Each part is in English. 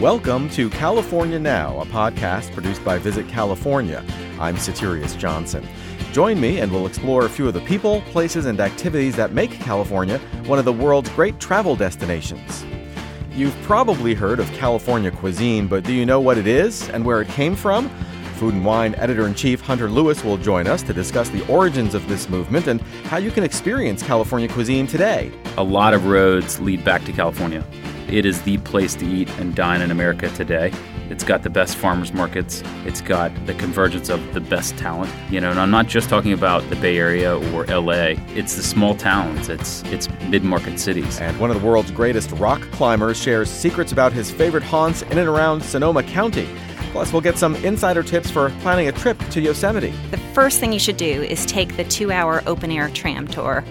Welcome to California Now, a podcast produced by Visit California. I'm Soterios Johnson. Join me and we'll explore a few of the people, places, and activities that make California one of the world's great travel destinations. You've probably heard of California cuisine, but do you know what it is and where it came from? Food and Wine Editor-in-Chief Hunter Lewis will join us to discuss the origins of this movement and how you can experience California cuisine today. A lot of roads lead back to California. It is the place to eat and dine in America today. It's got the best farmers markets. It's got the convergence of the best talent. You know, and I'm not just talking about the Bay Area or LA. It's the small towns. It's mid-market cities. And one of the world's greatest rock climbers shares secrets about his favorite haunts in and around Sonoma County. Plus, we'll get some insider tips for planning a trip to Yosemite. The first thing you should do is take the 2-hour open-air tram tour.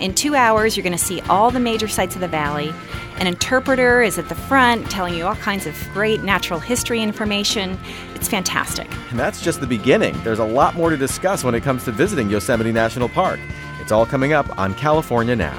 In 2 hours, you're going to see all the major sites of the valley. An interpreter is at the front telling you all kinds of great natural history information. It's fantastic. And that's just the beginning. There's a lot more to discuss when it comes to visiting Yosemite National Park. It's all coming up on California Now.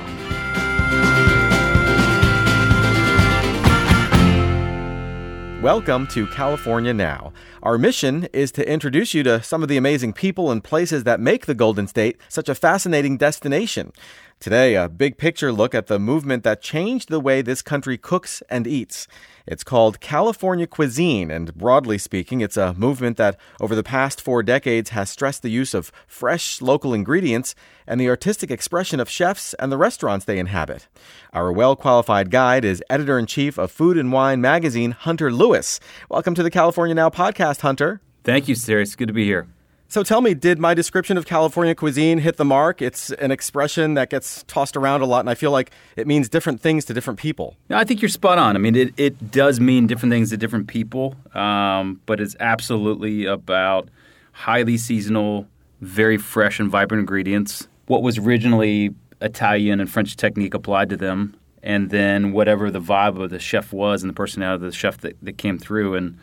Welcome to California Now. Our mission is to introduce you to some of the amazing people and places that make the Golden State such a fascinating destination. Today, a big picture look at the movement that changed the way this country cooks and eats. It's called California cuisine, and broadly speaking, it's a movement that over the past 4 decades has stressed the use of fresh local ingredients and the artistic expression of chefs and the restaurants they inhabit. Our well-qualified guide is editor-in-chief of Food and Wine magazine, Hunter Lewis. Welcome to the California Now podcast, Hunter. Thank you, sir. It's good to be here. So tell me, did my description of California cuisine hit the mark? It's an expression that gets tossed around a lot, and I feel like it means different things to different people. No, I think you're spot on. I mean, it does mean different things to different people, but it's absolutely about highly seasonal, very fresh and vibrant ingredients, what was originally Italian and French technique applied to them, and then whatever the vibe of the chef was and the personality of the chef that came through. And,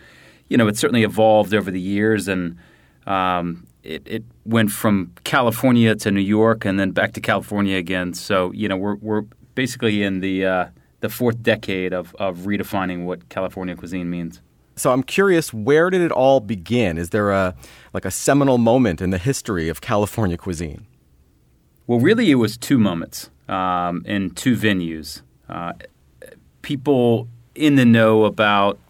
you know, it's certainly evolved over the years, and it went from California to New York and then back to California again. So, you know, we're basically in the 4th decade of redefining what California cuisine means. So I'm curious, where did it all begin? Is there a seminal moment in the history of California cuisine? Well, really, it was 2 moments in 2 venues. People in the know about,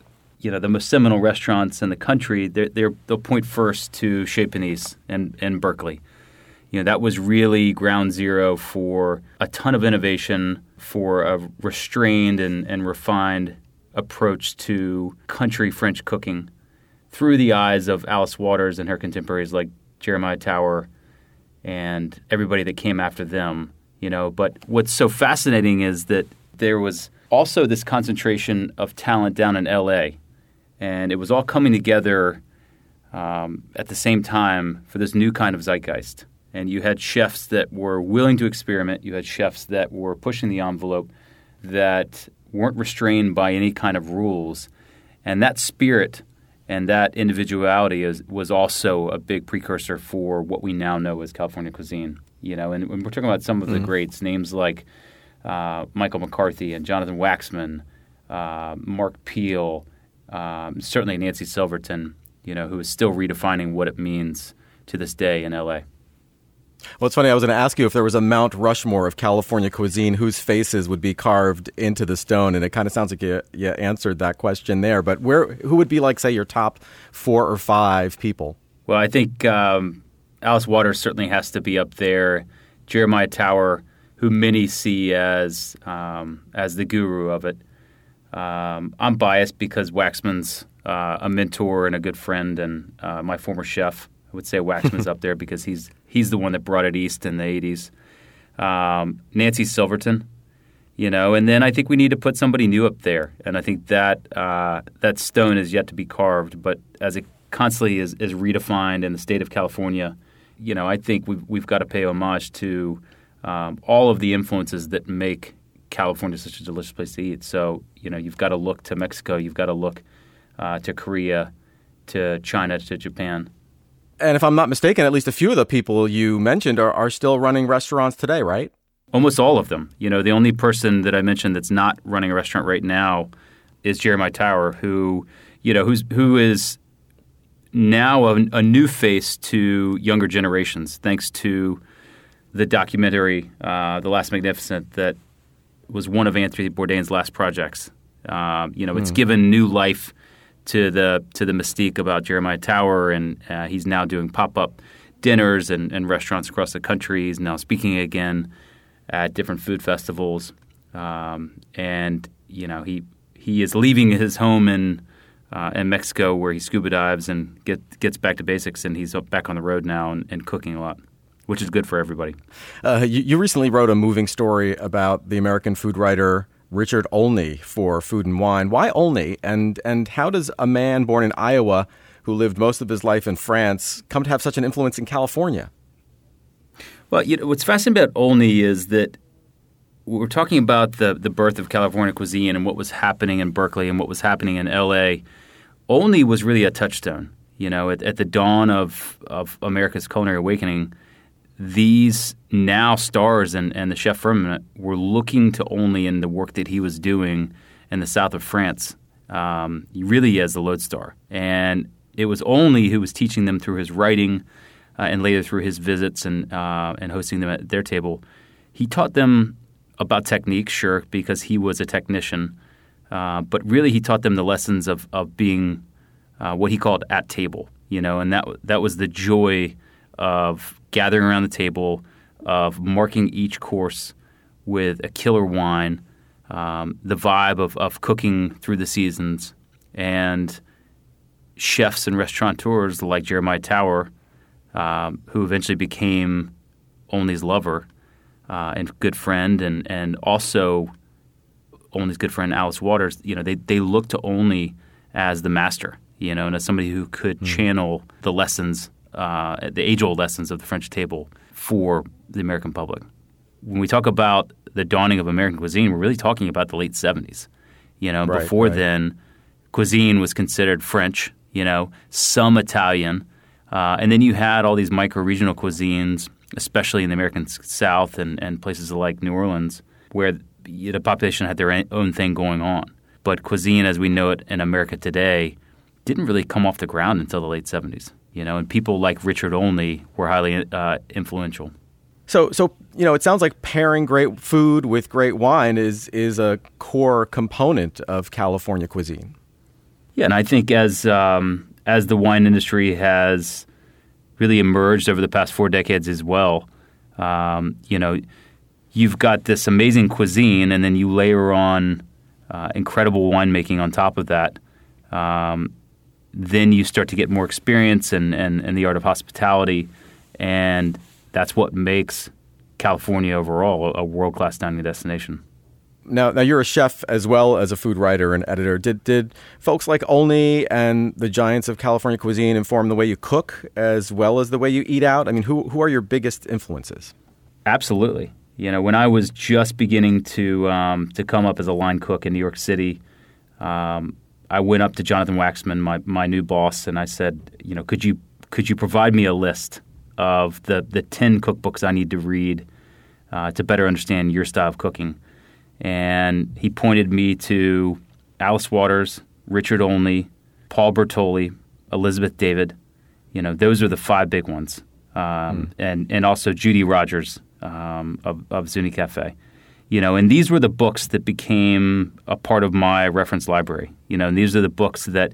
you know, the most seminal restaurants in the country, they'll point first to Chez Panisse and Berkeley. You know, that was really ground zero for a ton of innovation, for a restrained and refined approach to country French cooking through the eyes of Alice Waters and her contemporaries like Jeremiah Tower and everybody that came after them, you know. But what's so fascinating is that there was also this concentration of talent down in L.A., and it was all coming together at the same time for this new kind of zeitgeist. And you had chefs that were willing to experiment. You had chefs that were pushing the envelope, that weren't restrained by any kind of rules. And that spirit and that individuality was also a big precursor for what we now know as California cuisine. You know, and we're talking about some of the greats, names like Michael McCarty and Jonathan Waxman, Mark Peel. Certainly Nancy Silverton, you know, who is still redefining what it means to this day in L.A. Well, it's funny. I was going to ask you if there was a Mount Rushmore of California cuisine whose faces would be carved into the stone, and it kind of sounds like you answered that question there. But who would be, like, say, your top 4 or 5 people? Well, I think Alice Waters certainly has to be up there. Jeremiah Tower, who many see as the guru of it. I'm biased because Waxman's a mentor and a good friend, and my former chef. I would say Waxman's up there because he's the one that brought it east in the 80s. Nancy Silverton, you know, and then I think we need to put somebody new up there, and I think that stone is yet to be carved, but as it constantly is redefined in the state of California, you know, I think we've got to pay homage to all of the influences that make California is such a delicious place to eat. So, you know, you've got to look to Mexico. You've got to look to Korea, to China, to Japan. And if I'm not mistaken, at least a few of the people you mentioned are still running restaurants today, right? Almost all of them. You know, the only person that I mentioned that's not running a restaurant right now is Jeremiah Tower, who is now a new face to younger generations, thanks to the documentary "The Last Magnificent" that was one of Anthony Bourdain's last projects. It's given new life to the mystique about Jeremiah Tower, and he's now doing pop-up dinners and restaurants across the country. He's now speaking again at different food festivals, he is leaving his home in Mexico, where he scuba dives and gets back to basics, and he's back on the road now and cooking a lot, which is good for everybody. You recently wrote a moving story about the American food writer Richard Olney for Food and Wine. Why Olney, and how does a man born in Iowa who lived most of his life in France come to have such an influence in California? Well, what's fascinating about Olney is that we're talking about the birth of California cuisine and what was happening in Berkeley and what was happening in L.A. Olney was really a touchstone. At the dawn of America's culinary awakening, these now stars and the chef firmament were looking to Olney and the work that he was doing in the south of France, really as the lodestar. And it was Olney who was teaching them through his writing and later through his visits and hosting them at their table. He taught them about technique, sure, because he was a technician, but really he taught them the lessons of being what he called at table, and that was the joy of gathering around the table, of marking each course with a killer wine, the vibe of cooking through the seasons. And chefs and restaurateurs like Jeremiah Tower, who eventually became Olney's lover, and good friend, and also Olney's good friend Alice Waters, they looked to Olney as the master, and as somebody who could channel the lessons, the age-old lessons of the French table for the American public. When we talk about the dawning of American cuisine, we're really talking about the late 70s. Then, cuisine was considered French, some Italian, and then you had all these micro-regional cuisines, especially in the American South and places like New Orleans, where the population had their own thing going on. But cuisine as we know it in America today didn't really come off the ground until the late 70s, and people like Richard Olney were highly influential. So, it sounds like pairing great food with great wine is a core component of California cuisine. Yeah, and I think as the wine industry has really emerged over the past 4 decades as well. You've got this amazing cuisine, and then you layer on incredible winemaking on top of that. Then you start to get more experience and the art of hospitality, and that's what makes California overall a world-class dining destination. Now you're a chef as well as a food writer and editor. Did folks like Olney and the giants of California cuisine inform the way you cook as well as the way you eat out? I mean, who are your biggest influences? Absolutely. When I was just beginning to come up as a line cook in New York City, I went up to Jonathan Waxman, my new boss, and I said, could you provide me a list of the 10 cookbooks I need to read to better understand your style of cooking? And he pointed me to Alice Waters, Richard Olney, Paul Bertolli, Elizabeth David. Those are the 5 big ones. And also Judy Rogers of Zuni Cafe. And these were the books that became a part of my reference library. And these are the books that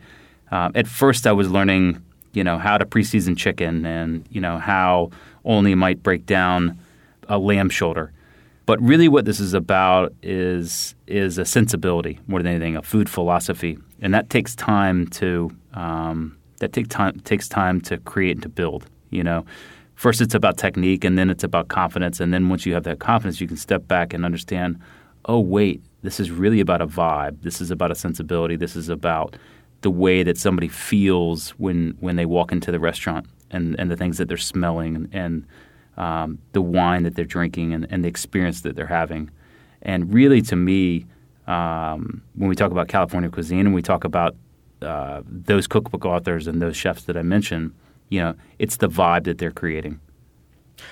at first I was learning, how to pre-season chicken and, how Olney might break down a lamb shoulder. But really what this is about is a sensibility more than anything, a food philosophy. And that takes time to create and to build. First it's about technique, and then it's about confidence. And then once you have that confidence, you can step back and understand, oh, wait, this is really about a vibe. This is about a sensibility. This is about the way that somebody feels when they walk into the restaurant and the things that they're smelling and the wine that they're drinking and the experience that they're having. And really, to me, when we talk about California cuisine and we talk about those cookbook authors and those chefs that I mentioned, it's the vibe that they're creating.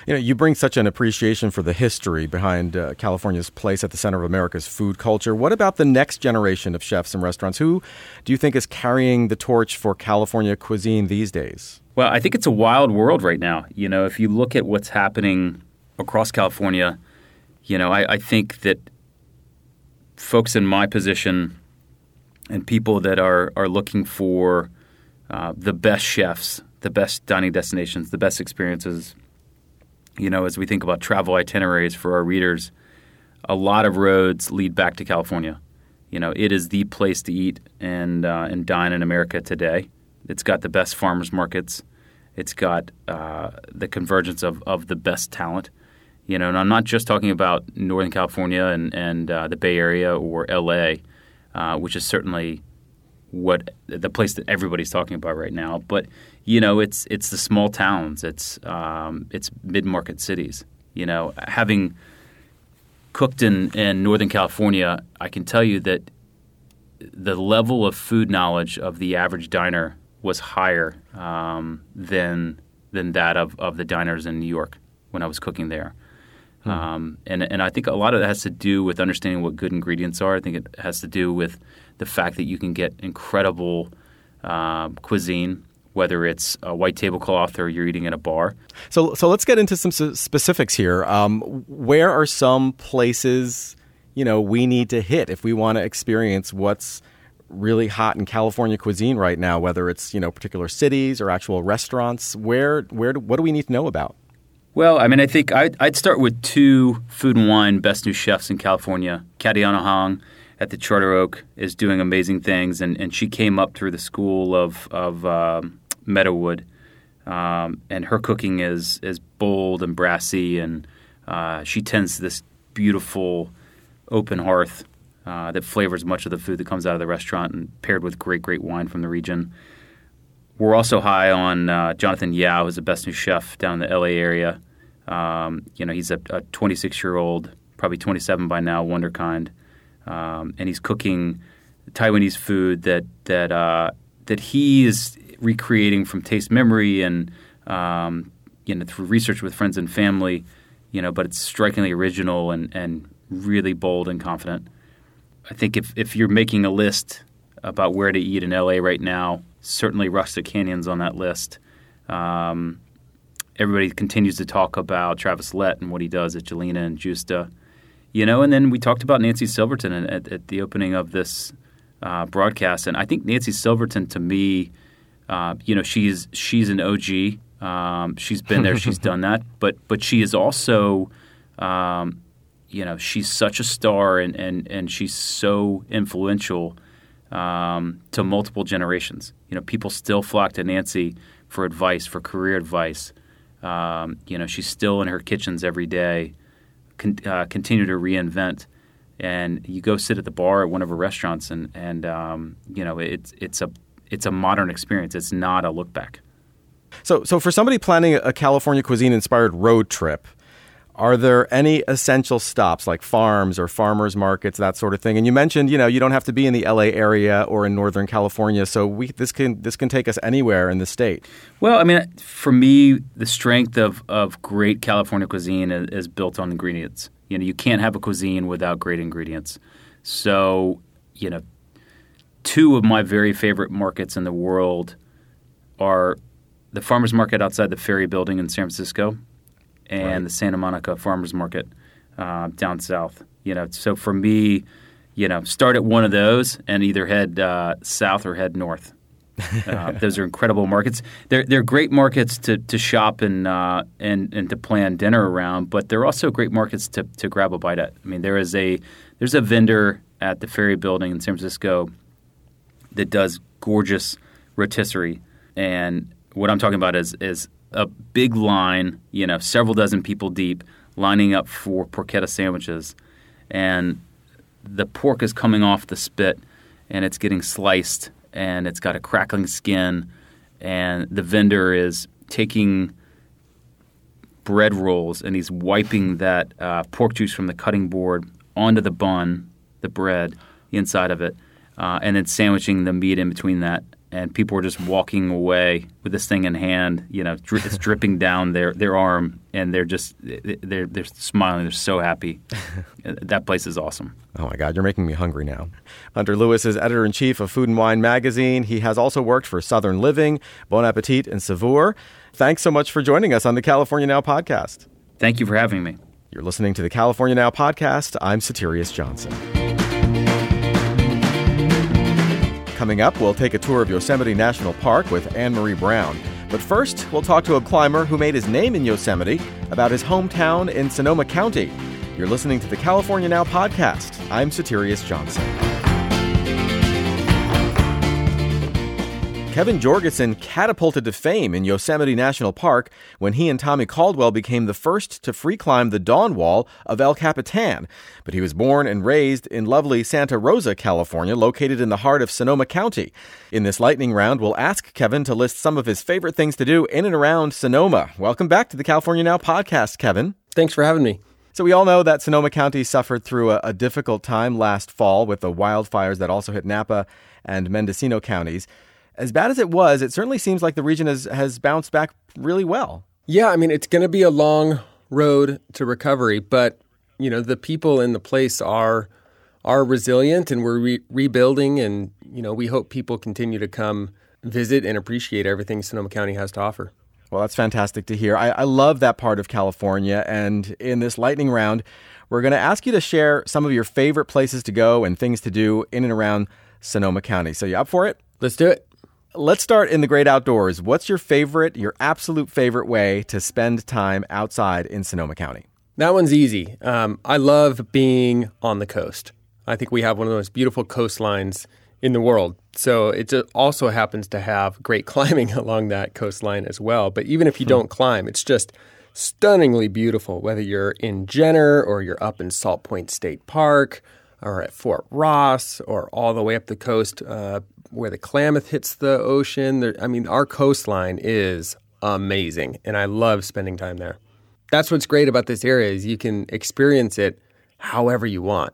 You know, you bring such an appreciation for the history behind California's place at the center of America's food culture. What about the next generation of chefs and restaurants? Who do you think is carrying the torch for California cuisine these days? Well, I think it's a wild world right now. You know, if you look at what's happening across California, you know, I think that folks in my position and people that are looking for the best chefs, the best dining destinations, the best experiences, you know, as we think about travel itineraries for our readers, a lot of roads lead back to California. You know, it is the place to eat and dine in America today. It's got the best farmers markets. It's got the convergence of the best talent. You know, and I'm not just talking about Northern California and the Bay Area or L.A., which is certainly what the place that everybody's talking about right now. But, you know, it's the small towns. It's mid-market cities. You know, having cooked in Northern California, I can tell you that the level of food knowledge of the average diner was higher than that of the diners in New York when I was cooking there. And I think a lot of that has to do with understanding what good ingredients are. I think it has to do with the fact that you can get incredible cuisine, whether it's a white tablecloth or you're eating at a bar. So let's get into some specifics here. Where are some places, you know, we need to hit if we want to experience what's really hot in California cuisine right now, whether it's, you know, particular cities or actual restaurants? What do we need to know about? Well, I mean, I think I'd start with two Food and Wine Best New Chefs in California. Katiana Hong at the Charter Oak is doing amazing things, and she came up through the school of Meadowood, and her cooking is bold and brassy, and she tends to this beautiful open hearth that flavors much of the food that comes out of the restaurant and paired with great, great wine from the region. We're also high on Jonathan Yao, who's the best new chef down in the L.A. area. You know, he's a 26-year-old, probably 27 by now, wonderkind, and he's cooking Taiwanese food that he is recreating from taste memory and you know, through research with friends and family. You know, but it's strikingly original and really bold and confident. I think if you're making a list about where to eat in L.A. right now, certainly Rustic Canyon's on that list. Everybody continues to talk about Travis Lett and what he does at Jelena and Justa. You know, and then we talked about Nancy Silverton at the opening of this broadcast. And I think Nancy Silverton, to me, you know, she's an OG. She's been there. She's done that. But she is also, you know, she's such a star and she's so influential to multiple generations. You know, people still flock to Nancy for advice, for career advice. You know, she's still in her kitchens every day, continue to reinvent. And you go sit at the bar at one of her restaurants and you know, it's a modern experience. It's not a look back. So for somebody planning a California cuisine-inspired road trip, are there any essential stops like farms or farmers markets, that sort of thing? And you mentioned, you know, you don't have to be in the L.A. area or in Northern California, so this can take us anywhere in the state. Well, I mean, for me, the strength of great California cuisine is built on ingredients. You know, you can't have a cuisine without great ingredients. So, you know, two of my very favorite markets in the world are the farmers market outside the Ferry Building in San Francisco, and right, the Santa Monica Farmers Market down south. You know, so for me, you know, start at one of those and either head south or head north. Those are incredible markets. They're great markets to shop and to plan dinner around, but they're also great markets to grab a bite at. I mean, there's a vendor at the Ferry Building in San Francisco that does gorgeous rotisserie, and what I'm talking about is a big line, you know, several dozen people deep, lining up for porchetta sandwiches. And the pork is coming off the spit, and it's getting sliced, and it's got a crackling skin. And the vendor is taking bread rolls, and he's wiping that pork juice from the cutting board onto the bun, the bread, the inside of it, and then sandwiching the meat in between that. and people were just walking away with this thing in hand. You know, it's dripping down their arm, and they're smiling. They're so happy. That place is awesome. Oh my God, you're making me hungry now. Hunter Lewis is editor-in-chief of Food and Wine magazine. He has also worked for Southern Living, Bon Appetit, and Savour. Thanks so much for joining us on the California Now podcast. Thank you for having me. You're listening to the California Now podcast. I'm Soterios Johnson. Coming up, we'll take a tour of Yosemite National Park with Ann Marie Brown. But first, we'll talk to a climber who made his name in Yosemite about his hometown in Sonoma County. You're listening to the California Now podcast. I'm Soterios Johnson. Kevin Jorgeson catapulted to fame in Yosemite National Park when he and Tommy Caldwell became the first to free climb the Dawn Wall of El Capitan. But he was born and raised in lovely Santa Rosa, California, located in the heart of Sonoma County. In this lightning round, we'll ask Kevin to list some of his favorite things to do in and around Sonoma. Welcome back to the California Now podcast, Kevin. Thanks for having me. So we all know that Sonoma County suffered through a difficult time last fall with the wildfires that also hit Napa and Mendocino counties. As bad as it was, it certainly seems like the region has bounced back really well. Yeah, I mean, it's going to be a long road to recovery, but, you know, the people in the place are resilient, and we're rebuilding, and, you know, we hope people continue to come visit and appreciate everything Sonoma County has to offer. Well, that's fantastic to hear. I love that part of California, and in this lightning round, we're going to ask you to share some of your favorite places to go and things to do in and around Sonoma County. So you up for it? Let's do it. Let's start in the great outdoors. What's your absolute favorite way to spend time outside in Sonoma County? That one's easy. I love being on the coast. I think we have one of the most beautiful coastlines in the world. So it also happens to have great climbing along that coastline as well. But even if you don't climb, it's just stunningly beautiful, whether you're in Jenner or you're up in Salt Point State Park or at Fort Ross or all the way up the coast where the Klamath hits the ocean. Our coastline is amazing, and I love spending time there. That's what's great about this area is you can experience it however you want,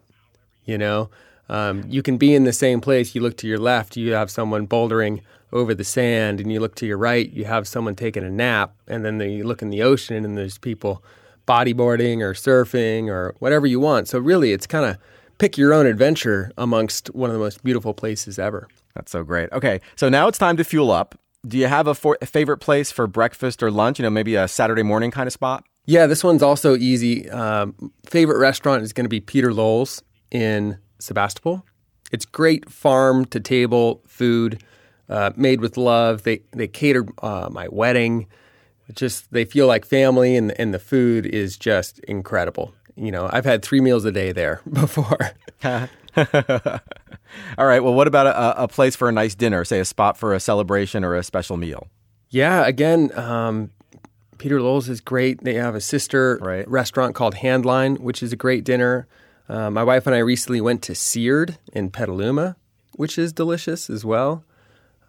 you know? You can be in the same place. You look to your left, you have someone bouldering over the sand, and you look to your right, you have someone taking a nap, and then you look in the ocean, and there's people bodyboarding or surfing or whatever you want. So really, it's kind of pick your own adventure amongst one of the most beautiful places ever. That's so great. Okay, so now it's time to fuel up. Do you have a favorite place for breakfast or lunch? You know, maybe a Saturday morning kind of spot? Yeah, this one's also easy. Favorite restaurant is going to be Peter Lowell's in Sebastopol. It's great farm-to-table food, made with love. They catered my wedding. They feel like family, and the food is just incredible. You know, I've had 3 meals a day there before. All right. Well, what about a place for a nice dinner, say a spot for a celebration or a special meal? Yeah. Again, Peter Lowell's is great. They have a sister restaurant called Handline, which is a great dinner. My wife and I recently went to Seared in Petaluma, which is delicious as well.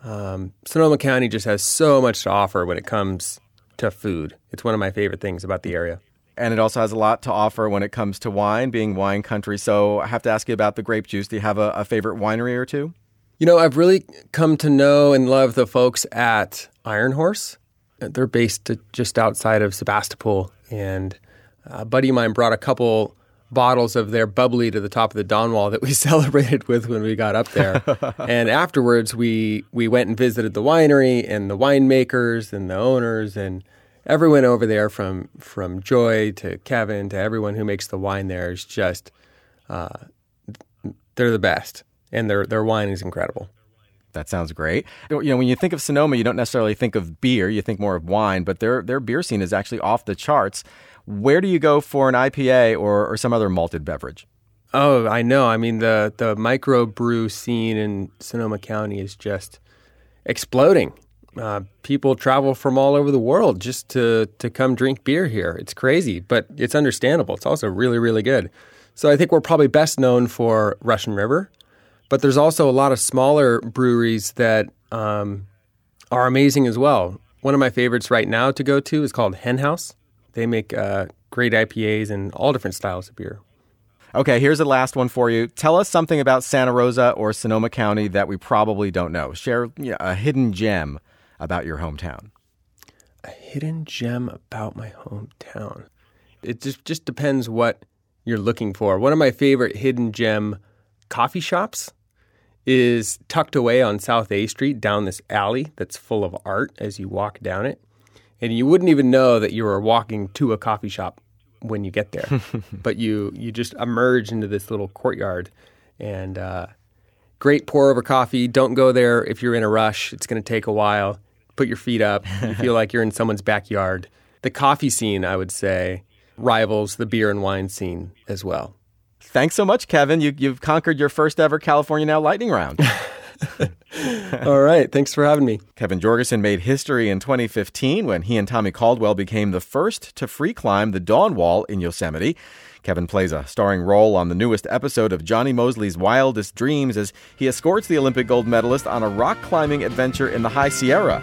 Sonoma County just has so much to offer when it comes to food. It's one of my favorite things about the area. And it also has a lot to offer when it comes to wine, being wine country. So I have to ask you about the grape juice. Do you have a favorite winery or two? You know, I've really come to know and love the folks at Iron Horse. They're based just outside of Sebastopol. And a buddy of mine brought a couple bottles of their bubbly to the top of the Dawn Wall that we celebrated with when we got up there. And afterwards, we went and visited the winery and the winemakers and the owners and everyone over there, from Joy to Kevin to everyone who makes the wine there, is just they're the best, and their wine is incredible. That sounds great. You know, when you think of Sonoma, you don't necessarily think of beer; you think more of wine. But their beer scene is actually off the charts. Where do you go for an IPA or some other malted beverage? Oh, I know. I mean, the microbrew scene in Sonoma County is just exploding. People travel from all over the world just to come drink beer here. It's crazy, but it's understandable. It's also really, really good. So I think we're probably best known for Russian River, but there's also a lot of smaller breweries that are amazing as well. One of my favorites right now to go to is called Hen House. They make great IPAs and all different styles of beer. Okay, here's the last one for you. Tell us something about Santa Rosa or Sonoma County that we probably don't know. Share a hidden gem about your hometown. A hidden gem about my hometown. It just depends what you're looking for. One of my favorite hidden gem coffee shops is tucked away on South A Street down this alley that's full of art as you walk down it. And you wouldn't even know that you were walking to a coffee shop when you get there. But you just emerge into this little courtyard. And great pour-over coffee. Don't go there if you're in a rush. It's going to take a while. Put your feet up. You feel like you're in someone's backyard. The coffee scene, I would say, rivals the beer and wine scene as well. Thanks so much, Kevin. You've conquered your first ever California Now lightning round. All right. Thanks for having me. Kevin Jorgeson made history in 2015 when he and Tommy Caldwell became the first to free climb the Dawn Wall in Yosemite. Kevin plays a starring role on the newest episode of Johnny Mosley's Wildest Dreams as he escorts the Olympic gold medalist on a rock climbing adventure in the High Sierra.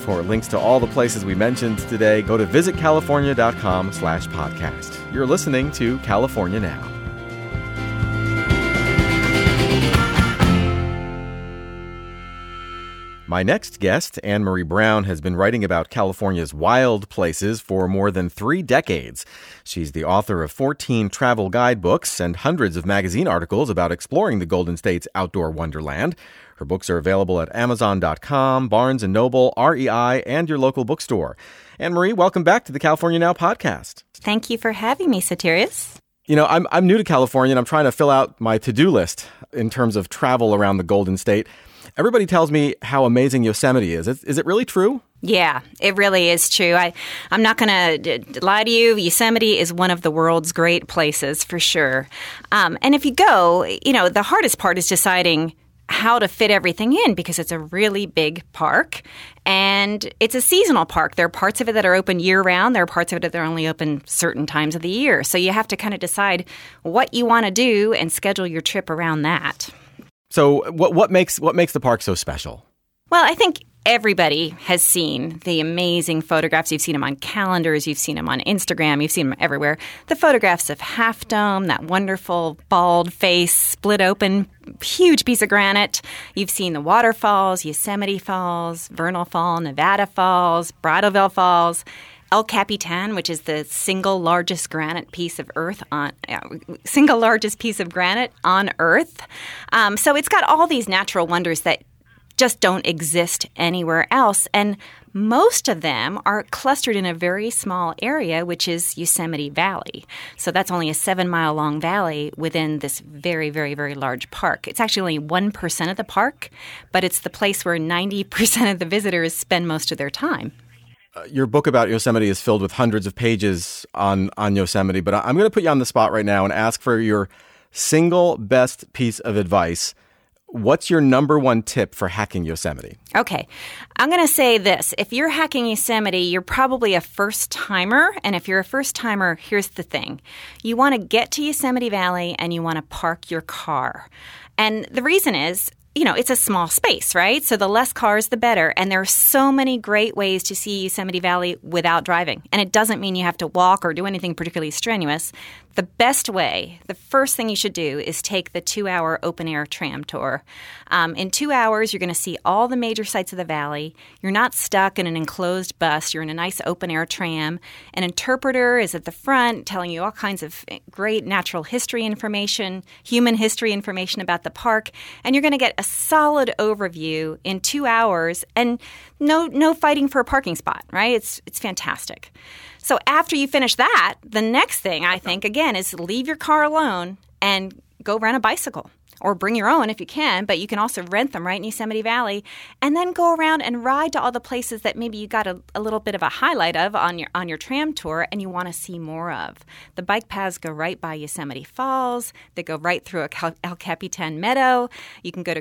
For links to all the places we mentioned today, go to visitcalifornia.com/podcast. You're listening to California Now. My next guest, Ann Marie Brown, has been writing about California's wild places for more than 3 decades. She's the author of 14 travel guidebooks and hundreds of magazine articles about exploring the Golden State's outdoor wonderland. Her books are available at Amazon.com, Barnes & Noble, REI, and your local bookstore. Ann Marie, welcome back to the California Now podcast. Thank you for having me, Soterios. I'm new to California, and I'm trying to fill out my to-do list in terms of travel around the Golden State. Everybody tells me how amazing Yosemite is. Is it really true? Yeah, it really is true. I'm not going to lie to you. Yosemite is one of the world's great places for sure. And if you go, the hardest part is deciding how to fit everything in because it's a really big park and it's a seasonal park. There are parts of it that are open year-round. There are parts of it that are only open certain times of the year. So you have to kind of decide what you want to do and schedule your trip around that. So what makes the park so special? Well, I think everybody has seen the amazing photographs. You've seen them on calendars. You've seen them on Instagram. You've seen them everywhere. The photographs of Half Dome, that wonderful bald face, split open, huge piece of granite. You've seen the waterfalls, Yosemite Falls, Vernal Fall, Nevada Falls, Bridalveil Falls, El Capitan, which is the single largest piece of granite on Earth. So it's got all these natural wonders that just don't exist anywhere else. And most of them are clustered in a very small area, which is Yosemite Valley. So that's only a 7-mile-long valley within this very, very, very large park. It's actually only 1% of the park, but it's the place where 90% of the visitors spend most of their time. Your book about Yosemite is filled with hundreds of pages on Yosemite, but I'm going to put you on the spot right now and ask for your single best piece of advice. What's your number one tip for hacking Yosemite? Okay. I'm going to say this. If you're hacking Yosemite, you're probably a first-timer. And if you're a first-timer, here's the thing. You want to get to Yosemite Valley and you want to park your car. And the reason is, it's a small space, right? So the less cars, the better. And there are so many great ways to see Yosemite Valley without driving. And it doesn't mean you have to walk or do anything particularly strenuous. The best way, the first thing you should do is take the 2-hour open-air tram tour. In 2 hours, you're going to see all the major sites of the valley. You're not stuck in an enclosed bus. You're in a nice open-air tram. An interpreter is at the front telling you all kinds of great natural history information, human history information about the park. And you're going to get a solid overview in 2 hours and no fighting for a parking spot, right? It's fantastic. So after you finish that, the next thing I think, again, is leave your car alone and go rent a bicycle or bring your own if you can, but you can also rent them right in Yosemite Valley and then go around and ride to all the places that maybe you got a little bit of a highlight of on your tram tour and you want to see more of. The bike paths go right by Yosemite Falls. They go right through El Capitan Meadow. You can go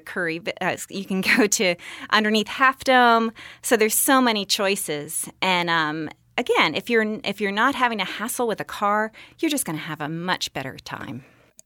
to underneath Half Dome. So there's so many choices. And again, if you're not having to hassle with a car, you're just going to have a much better time.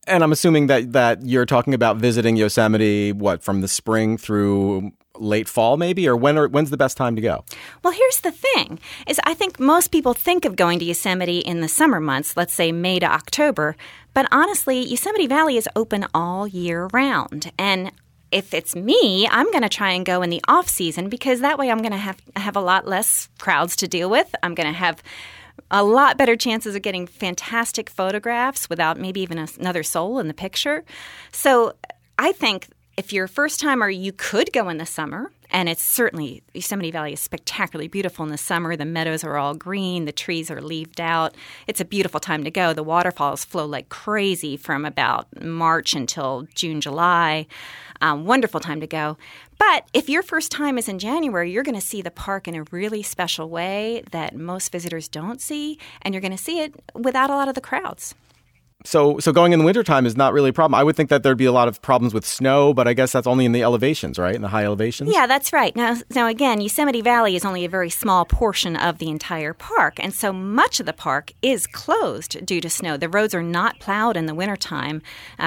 And I'm assuming that you're talking about visiting Yosemite, from the spring through late fall maybe? Or when's the best time to go? Well, here's the thing, is I think most people think of going to Yosemite in the summer months, let's say May to October. But honestly, Yosemite Valley is open all year round. And if it's me, I'm going to try and go in the off-season because that way I'm going to have a lot less crowds to deal with. I'm going to have a lot better chances of getting fantastic photographs without maybe even another soul in the picture. So I think if you're a first-timer, you could go in the summer. And it's certainly – Yosemite Valley is spectacularly beautiful in the summer. The meadows are all green. The trees are leafed out. It's a beautiful time to go. The waterfalls flow like crazy from about March until June, July. Wonderful time to go. But if your first time is in January, you're going to see the park in a really special way that most visitors don't see. And you're going to see it without a lot of the crowds. So going in the wintertime is not really a problem. I would think that there'd be a lot of problems with snow, but I guess that's only in the elevations, right? In the high elevations? Yeah, that's right. Now again, Yosemite Valley is only a very small portion of the entire park, and so much of the park is closed due to snow. The roads are not plowed in the wintertime.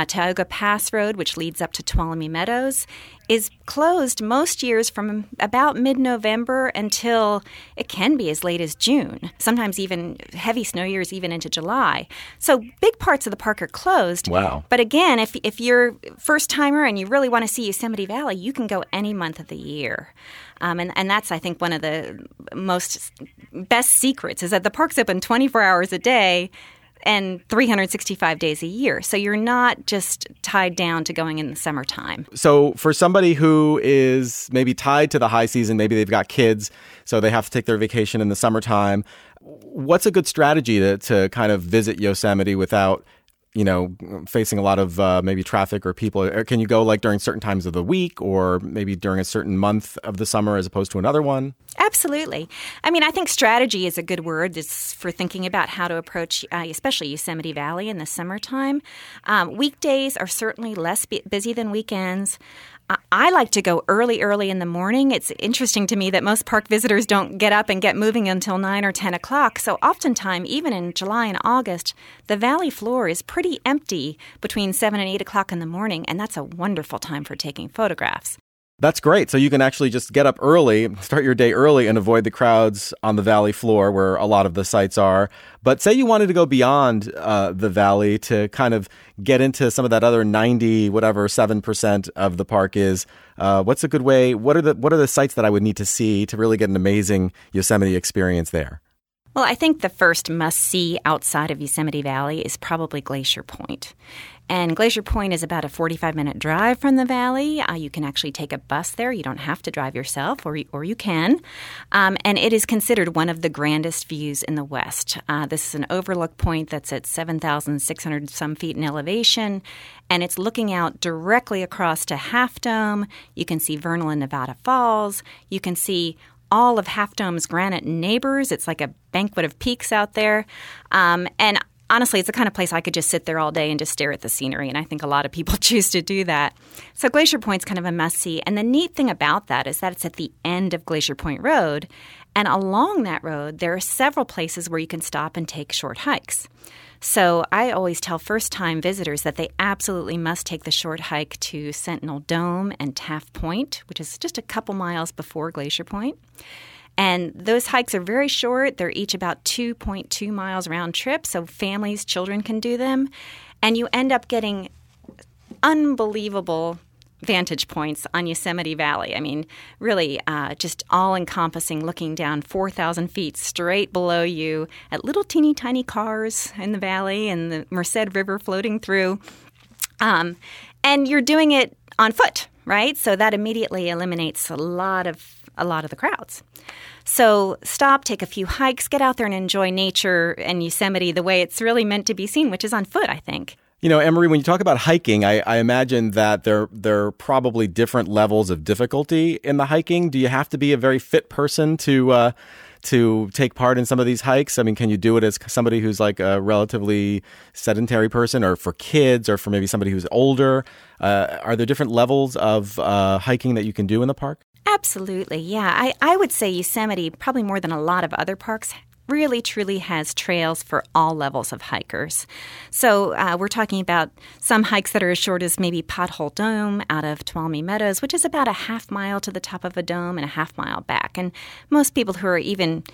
Tioga Pass Road, which leads up to Tuolumne Meadows, is closed most years from about mid-November until it can be as late as June, sometimes even heavy snow years even into July. So big parts of the park are closed. Wow. But again, if you're first-timer and you really want to see Yosemite Valley, you can go any month of the year. And that's, I think, one of the best secrets is that the park's open 24 hours a day and 365 days a year. So you're not just tied down to going in the summertime. So for somebody who is maybe tied to the high season, maybe they've got kids, so they have to take their vacation in the summertime, what's a good strategy to kind of visit Yosemite without, you know, facing a lot of maybe traffic or people? Or can you go like during certain times of the week or maybe during a certain month of the summer as opposed to another one? Absolutely. I mean, I think strategy is a good word for thinking about how to approach, especially Yosemite Valley in the summertime. Weekdays are certainly less busy than weekends. I like to go early in the morning. It's interesting to me that most park visitors don't get up and get moving until 9 or 10 o'clock. So oftentimes, even in July and August, the valley floor is pretty empty between 7 and 8 o'clock in the morning, and that's a wonderful time for taking photographs. That's great. So you can actually just get up early, start your day early, and avoid the crowds on the valley floor where a lot of the sites are. But say you wanted to go beyond the valley to kind of get into some of that other 97% of the park is. What's a good way? What are the sites that I would need to see to really get an amazing Yosemite experience there? Well, I think the first must-see outside of Yosemite Valley is probably Glacier Point. And Glacier Point is about a 45-minute drive from the valley. You can actually take a bus there. You don't have to drive yourself, or you can. And it is considered one of the grandest views in the West. This is an overlook point that's at 7,600-some feet in elevation, and it's looking out directly across to Half Dome. You can see Vernal and Nevada Falls. You can see all of Half Dome's granite neighbors. It's like a banquet of peaks out there. And honestly, it's the kind of place I could just sit there all day and just stare at the scenery, and I think a lot of people choose to do that. So Glacier Point's kind of a must-see, and the neat thing about that is that it's at the end of Glacier Point Road, and along that road there are several places where you can stop and take short hikes. So I always tell first-time visitors that they absolutely must take the short hike to Sentinel Dome and Taft Point, which is just a couple miles before Glacier Point. And those hikes are very short. They're each about 2.2 miles round trip, so families, children can do them. And you end up getting unbelievable vantage points on Yosemite Valley. I mean, really just all-encompassing, looking down 4,000 feet straight below you at little teeny tiny cars in the valley and the Merced River floating through. And you're doing it on foot, right? So that immediately eliminates a lot of the crowds. So stop, take a few hikes, get out there and enjoy nature and Yosemite the way it's really meant to be seen, which is on foot, I think. You know, Ann Marie, when you talk about hiking, I imagine that there are probably different levels of difficulty in the hiking. Do you have to be a very fit person to take part in some of these hikes? I mean, can you do it as somebody who's like a relatively sedentary person, or for kids, or for maybe somebody who's older? Are there different levels of hiking that you can do in the park? Absolutely, yeah. I would say Yosemite, probably more than a lot of other parks, really, truly has trails for all levels of hikers. So we're talking about some hikes that are as short as maybe Pothole Dome out of Tuolumne Meadows, which is about a half mile to the top of a dome and a half mile back. And most people who are even,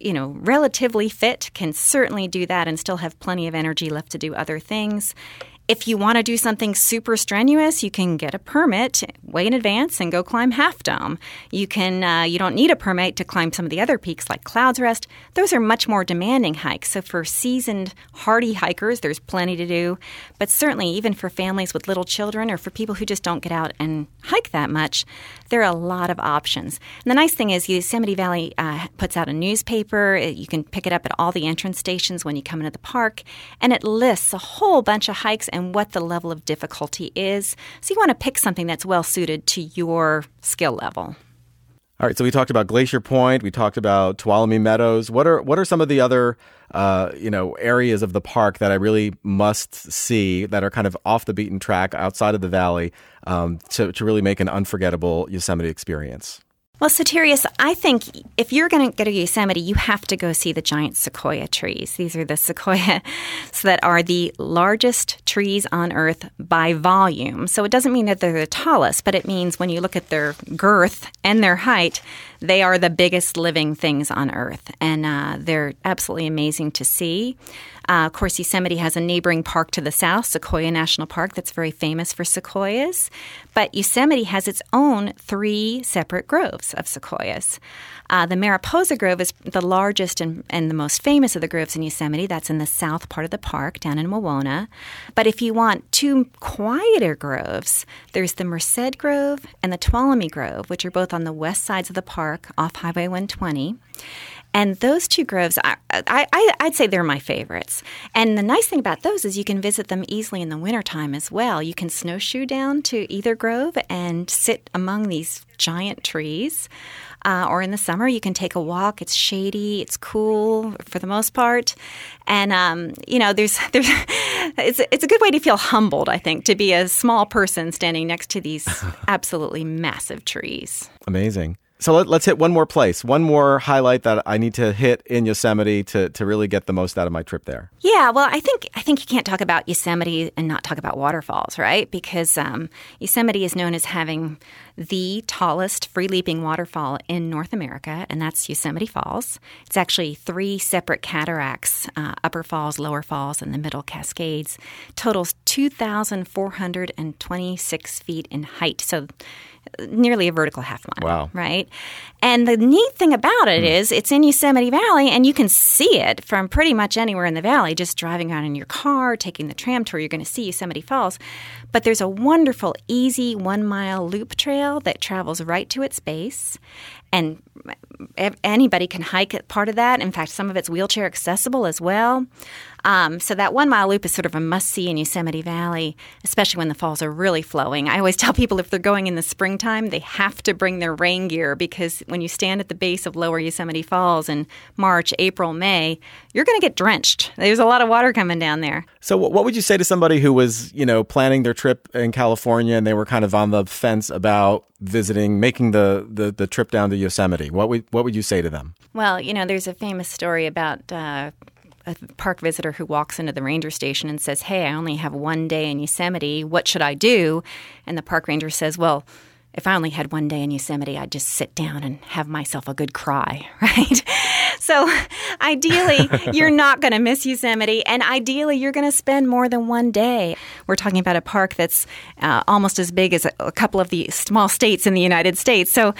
you know, relatively fit can certainly do that and still have plenty of energy left to do other things. If you want to do something super strenuous, you can get a permit way in advance and go climb Half Dome. You can, you don't need a permit to climb some of the other peaks like Clouds Rest. Those are much more demanding hikes. So for seasoned, hardy hikers, there's plenty to do. But certainly even for families with little children or for people who just don't get out and hike that much, there are a lot of options. And the nice thing is Yosemite Valley puts out a newspaper. You can pick it up at all the entrance stations when you come into the park. And it lists a whole bunch of hikes and what the level of difficulty is. So you want to pick something that's well-suited to your skill level. All right, so we talked about Glacier Point. We talked about Tuolumne Meadows. What are some of the other areas of the park that I really must see that are kind of off the beaten track outside of the valley to really make an unforgettable Yosemite experience? Well, Soterios, I think if you're going to go to Yosemite, you have to go see the giant sequoia trees. These are the sequoias that are the largest trees on Earth by volume. So it doesn't mean that they're the tallest, but it means when you look at their girth and their height, they are the biggest living things on Earth. And they're absolutely amazing to see. Of course, Yosemite has a neighboring park to the south, Sequoia National Park, that's very famous for sequoias. But Yosemite has its own three separate groves of sequoias. The Mariposa Grove is the largest and the most famous of the groves in Yosemite. That's in the south part of the park, down in Wawona. But if you want two quieter groves, there's the Merced Grove and the Tuolumne Grove, which are both on the west sides of the park, off Highway 120. And those two groves, I'd say they're my favorites. And the nice thing about those is you can visit them easily in the wintertime as well. You can snowshoe down to either grove and sit among these giant trees. Or in the summer, you can take a walk. It's shady. It's cool for the most part. And, there's it's a good way to feel humbled, I think, to be a small person standing next to these absolutely massive trees. Amazing. So let's hit one more place, one more highlight that I need to hit in Yosemite to really get the most out of my trip there. Yeah, well, I think you can't talk about Yosemite and not talk about waterfalls, right? Because Yosemite is known as having the tallest free-leaping waterfall in North America, and that's Yosemite Falls. It's actually three separate cataracts, Upper Falls, Lower Falls, and the Middle Cascades. Totals 2,426 feet in height, so nearly a vertical half mile, wow, right? And the neat thing about it is it's in Yosemite Valley, and you can see it from pretty much anywhere in the valley, just driving around in your car, taking the tram tour, you're going to see Yosemite Falls. But there's a wonderful, easy one-mile loop trail that travels right to its base, and anybody can hike part of that. In fact, some of it's wheelchair accessible as well. So that one-mile loop is sort of a must-see in Yosemite Valley, especially when the falls are really flowing. I always tell people if they're going in the springtime, they have to bring their rain gear because when you stand at the base of Lower Yosemite Falls in March, April, May, you're going to get drenched. There's a lot of water coming down there. So what would you say to somebody who was, planning their trip in California and they were kind of on the fence about visiting, making the trip down to Yosemite? What would you say to them? Well, there's a famous story about a park visitor who walks into the ranger station and says, "Hey, I only have one day in Yosemite. What should I do?" And the park ranger says, "Well, if I only had one day in Yosemite, I'd just sit down and have myself a good cry," right? So ideally, you're not going to miss Yosemite, and ideally, you're going to spend more than one day. We're talking about a park that's almost as big as a couple of the small states in the United States. So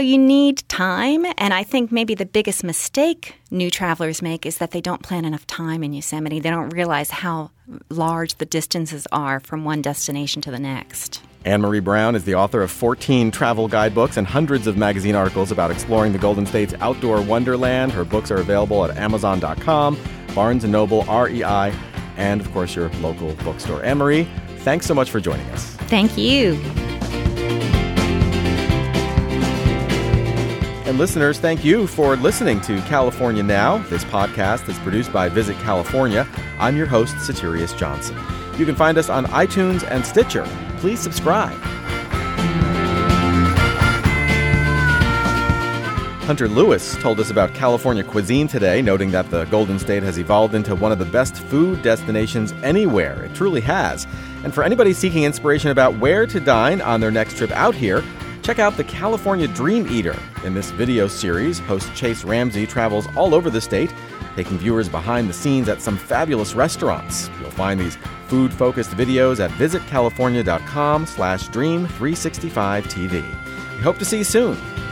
you need time, and I think maybe the biggest mistake new travelers make is that they don't plan enough time in Yosemite. They don't realize how large the distances are from one destination to the next. Ann Marie Brown is the author of 14 travel guidebooks and hundreds of magazine articles about exploring the Golden State's outdoor wonderland. Her books are available at Amazon.com, Barnes & Noble, REI, and, of course, your local bookstore. Ann Marie, thanks so much for joining us. Thank you. And listeners, thank you for listening to California Now. This podcast is produced by Visit California. I'm your host, Soterios Johnson. You can find us on iTunes and Stitcher. Please subscribe. Hunter Lewis told us about California cuisine today, noting that the Golden State has evolved into one of the best food destinations anywhere. It truly has. And for anybody seeking inspiration about where to dine on their next trip out here, check out the California Dream Eater. In this video series, host Chase Ramsey travels all over the state, taking viewers behind the scenes at some fabulous restaurants. You'll find these food-focused videos at visitcalifornia.com/dream365tv. We hope to see you soon.